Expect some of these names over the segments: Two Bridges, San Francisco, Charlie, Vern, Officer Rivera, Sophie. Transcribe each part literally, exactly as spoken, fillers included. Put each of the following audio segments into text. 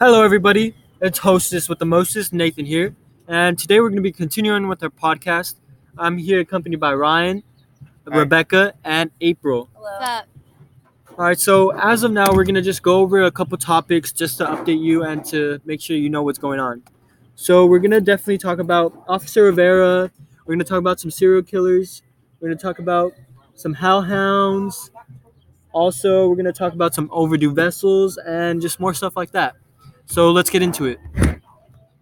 Hello everybody, it's Hostess with the Mostess, Nathan here, and today we're going to be continuing with our podcast. I'm here accompanied by Ryan, Hi. Rebecca, and April. What's up? Alright, so as of now we're going to just go over a couple topics just to update you and to make sure you know what's going on. So we're going to definitely talk about Officer Rivera, we're going to talk about some serial killers, we're going to talk about some hellhounds, also we're going to talk about some overdue vessels and just more stuff like that. So let's get into it.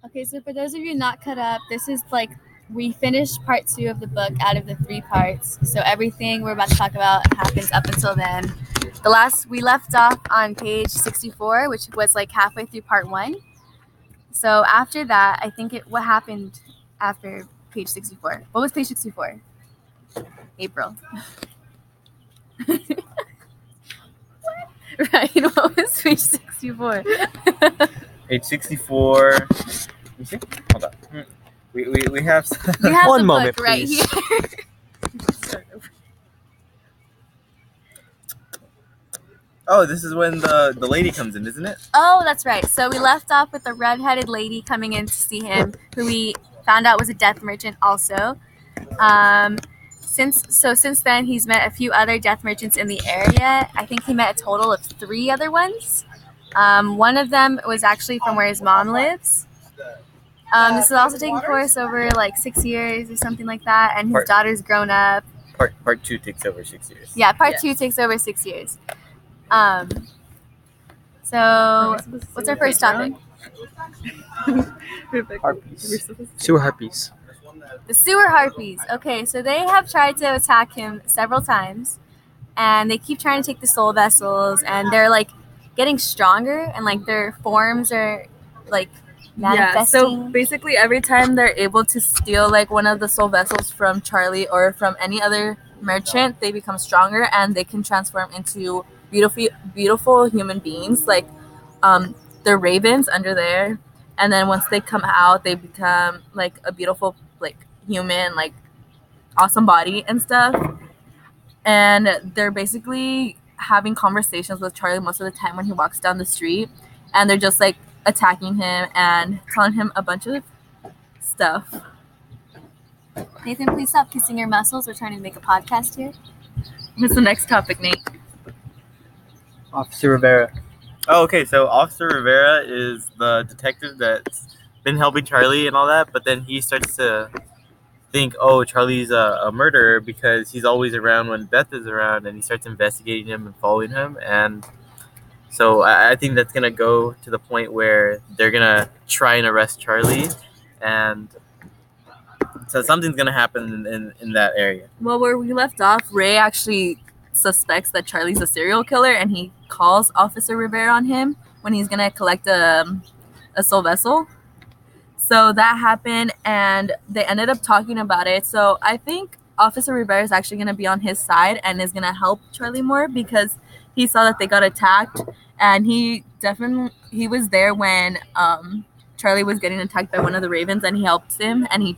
Okay, so for those of you not caught up, this is like we finished part two of the book out of the three parts. So everything we're about to talk about happens up until then. The last we left off on page sixty-four, which was like halfway through part one. So after that, I think it what happened after page sixty-four? What was page sixty-four? April. Right, what was page sixty-four? Page sixty-four. Hold on. We we we have, some we have one moment, right please. Here. Oh, this is when the, the lady comes in, isn't it? Oh, that's right. So we left off with the red-headed lady coming in to see him, who we found out was a death merchant also. Um. Since so since then, he's met a few other death merchants in the area. I think he met a total of three other ones. Um, one of them was actually from where his mom lives. Um, this is also taking course over like six years or something like that, and his part, daughter's grown up. Part part two takes over six years. Yeah, part yes. two takes over six years. Um, so what's our first topic? Harpies. Sewer harpies. The sewer harpies. Okay, so they have tried to attack him several times, and they keep trying to take the soul vessels, and they're like getting stronger, and like their forms are like manifesting. Yeah, so basically every time they're able to steal like one of the soul vessels from Charlie or from any other merchant, they become stronger and they can transform into beautiful, beautiful human beings. Like um, they're ravens under there, and then once they come out, they become like a beautiful like human, like awesome body and stuff, and they're basically having conversations with Charlie most of the time when he walks down the street, and they're just like attacking him and telling him a bunch of stuff. Nathan, please stop kissing your muscles. We're trying to make a podcast here. What's the next topic, Nate? Officer Rivera. Oh, okay. So Officer Rivera is the detective that's been helping Charlie and all that, but then he starts to think, oh, Charlie's a, a murderer because he's always around when Beth is around, and he starts investigating him and following him. And so I, I think that's going to go to the point where they're going to try and arrest Charlie, and so something's going to happen in, in, in that area. Well, where we left off, Ray actually suspects that Charlie's a serial killer, and he calls Officer Rivera on him when he's going to collect a, a soul vessel. So that happened, and they ended up talking about it. So I think Officer Rivera is actually going to be on his side and is going to help Charlie more because he saw that they got attacked, and he definitely he was there when um, Charlie was getting attacked by one of the ravens, and he helped him, and he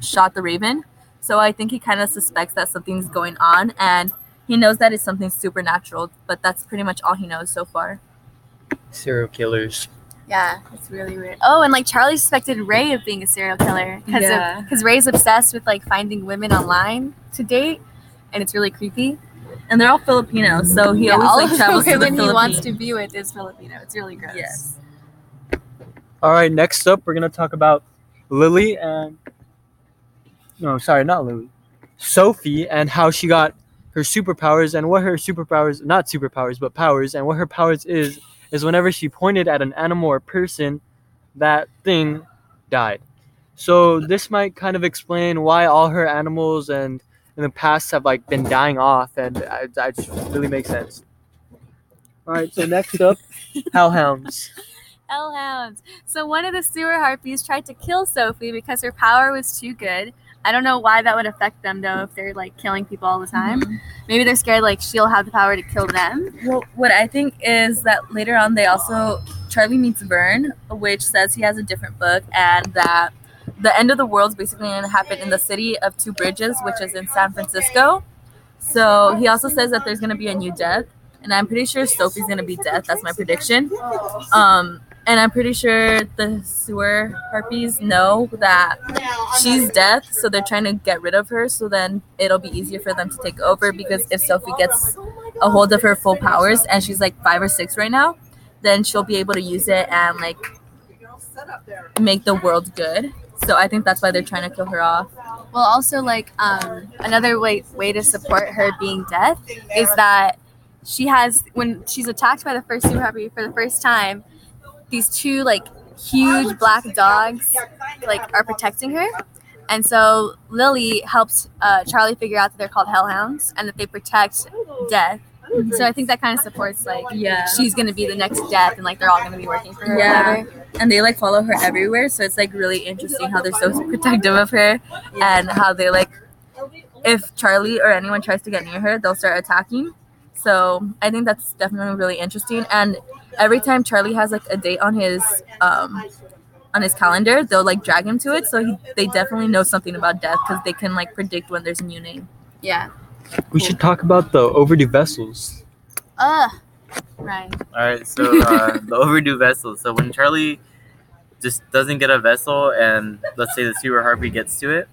shot the raven. So I think he kind of suspects that something's going on, and he knows that it's something supernatural, but that's pretty much all he knows so far. Serial killers. Yeah, it's really weird. Oh, and like Charlie suspected Ray of being a serial killer because yeah. Ray's obsessed with like finding women online to date, and it's really creepy. And they're all Filipino, so he yeah, always like travels to the Philippines. All the women he wants to be with is Filipino. It's really gross. Yes. All right, next up, we're gonna talk about Lily and no, sorry, not Lily, Sophie, and how she got her superpowers and what her superpowers, not superpowers, but powers, and what her powers is. is whenever she pointed at an animal or person, that thing died. So this might kind of explain why all her animals and in the past have like been dying off, and it, it really makes sense. All right, so next up, hellhounds. Hellhounds. So one of the sewer harpies tried to kill Sophie because her power was too good. I don't know why that would affect them, though, if they're, like, killing people all the time. Mm-hmm. Maybe they're scared, like, she'll have the power to kill them. Well, what I think is that later on they also... Charlie meets Vern, which says he has a different book, and that the end of the world's basically going to happen in the city of Two Bridges, which is in San Francisco. So he also says that there's going to be a new death, and I'm pretty sure Sophie's going to be death. That's my prediction. Um... And I'm pretty sure the sewer harpies know that she's deaf, so they're trying to get rid of her, so then it'll be easier for them to take over, because if Sophie gets a hold of her full powers, and she's like five or six right now, then she'll be able to use it and like make the world good. So I think that's why they're trying to kill her off. Well, also like um, another way way to support her being deaf is that she has, when she's attacked by the first sewer harpy for the first time, these two like huge black dogs like are protecting her, and so Lily helps uh, Charlie figure out that they're called hellhounds and that they protect death. Mm-hmm. So I think that kind of supports like yeah. she's gonna be the next death, and like they're all gonna be working for her. Yeah, and they like follow her everywhere, so it's like really interesting how they're so protective of her, yeah. and how they like if Charlie or anyone tries to get near her, they'll start attacking. So I think that's definitely really interesting. And every time Charlie has like a date on his um, on his calendar, they'll like drag him to it. So he, they definitely know something about death because they can like predict when there's a new name. Yeah. We cool. should talk about the overdue vessels. Uh, right. All right. So uh, the overdue vessels. So when Charlie just doesn't get a vessel, and let's say the sewer harpy gets to it,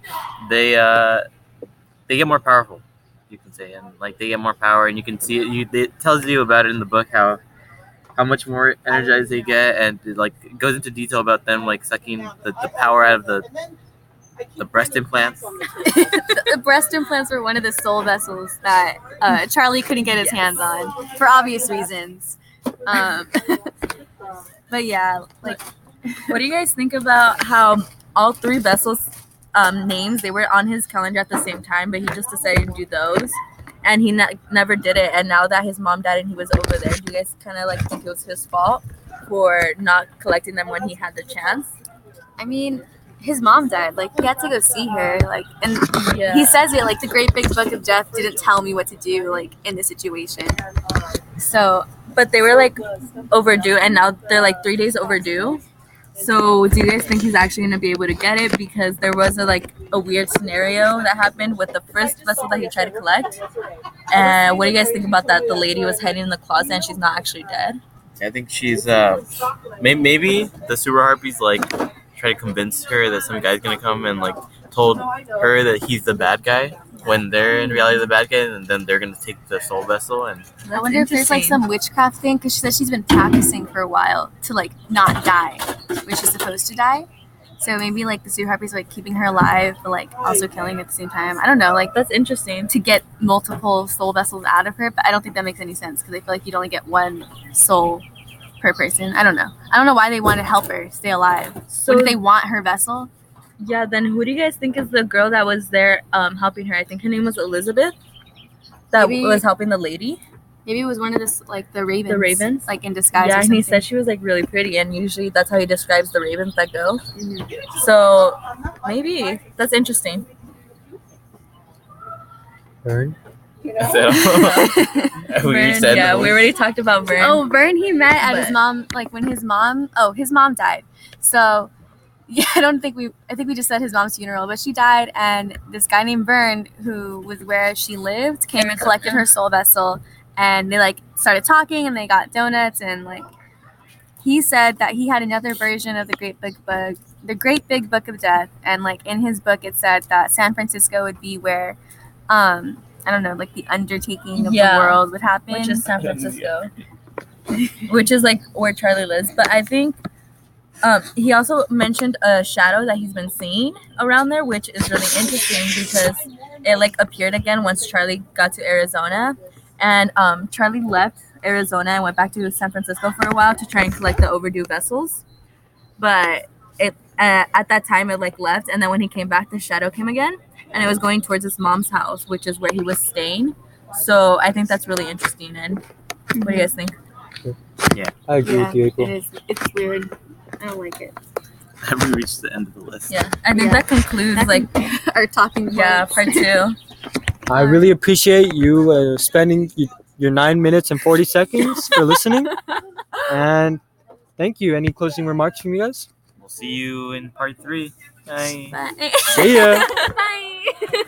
they uh, they get more powerful. You can say, and like they get more power, and you can see it. You, it tells you about it in the book how how much more energized they get, and it, like it goes into detail about them like sucking the, the power out of the the breast implants. The breast implants were one of the soul vessels that uh, Charlie couldn't get his yes. hands on for obvious reasons. Um, but yeah, like, what do you guys think about how all three vessels? Um, names they were on his calendar at the same time, but he just decided to do those, and he ne- never did it. And now that his mom died and he was over there, do you guys kind of like think it was his fault for not collecting them when he had the chance? I mean, his mom died. Like, he had to go see her. Like, and yeah. he says it like the great big book of death didn't tell me what to do. Like in this situation, so but they were like overdue, and now they're like three days overdue. So do you guys think he's actually going to be able to get it? Because there was a, like a weird scenario that happened with the first vessel that he tried to collect. And uh, what do you guys think about that? The lady was hiding in the closet and she's not actually dead. I think she's, uh, may- maybe the super harpies like try to convince her that some guy's going to come and like told her that he's the bad guy when they're in reality the bad guy, and then they're going to take the soul vessel. And I wonder if there's like some witchcraft thing, because she says she's been practicing for a while to like not die. When she's supposed to die, so maybe like the sewer harpies like keeping her alive, but like also killing at the same time. I don't know. Like, that's interesting to get multiple soul vessels out of her, but I don't think that makes any sense because I feel like you'd only get one soul per person. I don't know. I don't know why they want to help her stay alive. So what, do they want her vessel? Yeah. Then who do you guys think is the girl that was there um, helping her? I think her name was Elizabeth. That maybe, was helping the lady. Maybe it was one of the, like, the ravens. The ravens? Like, in disguise. Yeah, and he said she was, like, really pretty, and usually that's how he describes the ravens that go. Mm-hmm. So, maybe. That's interesting. Vern? So, we Vern, said yeah, we already talked about Vern. Oh, Vern he met at but. his mom, like, when his mom, oh, his mom died. So, yeah, I don't think we, I think we just said his mom's funeral, but she died, and this guy named Vern, who was where she lived, came and collected her soul vessel. And they, like, started talking, and they got donuts, and, like, he said that he had another version of the Great Big Book, the Great Big Book of Death, and, like, in his book it said that San Francisco would be where, um, I don't know, like, the undertaking of yeah, the world would happen. Which is San Francisco. Which is, like, where Charlie lives. But I think um, he also mentioned a shadow that he's been seeing around there, which is really interesting because it, like, appeared again once Charlie got to Arizona. And um, Charlie left Arizona and went back to San Francisco for a while to try and collect the overdue vessels. But it uh, at that time, it like left. And then when he came back, the shadow came again. And it was going towards his mom's house, which is where he was staying. So I think that's really interesting. And mm-hmm. what do you guys think? Yeah. I agree yeah, with you. Cool. It is, it's weird. I don't like it. Have we reached the end of the list? Yeah. I think yeah. that concludes that like can... our talking points. Yeah, part two. I really appreciate you uh, spending your nine minutes and forty seconds for listening, and thank you. Any closing remarks from you guys? We'll see you in part three. Bye. Bye. See ya. Bye.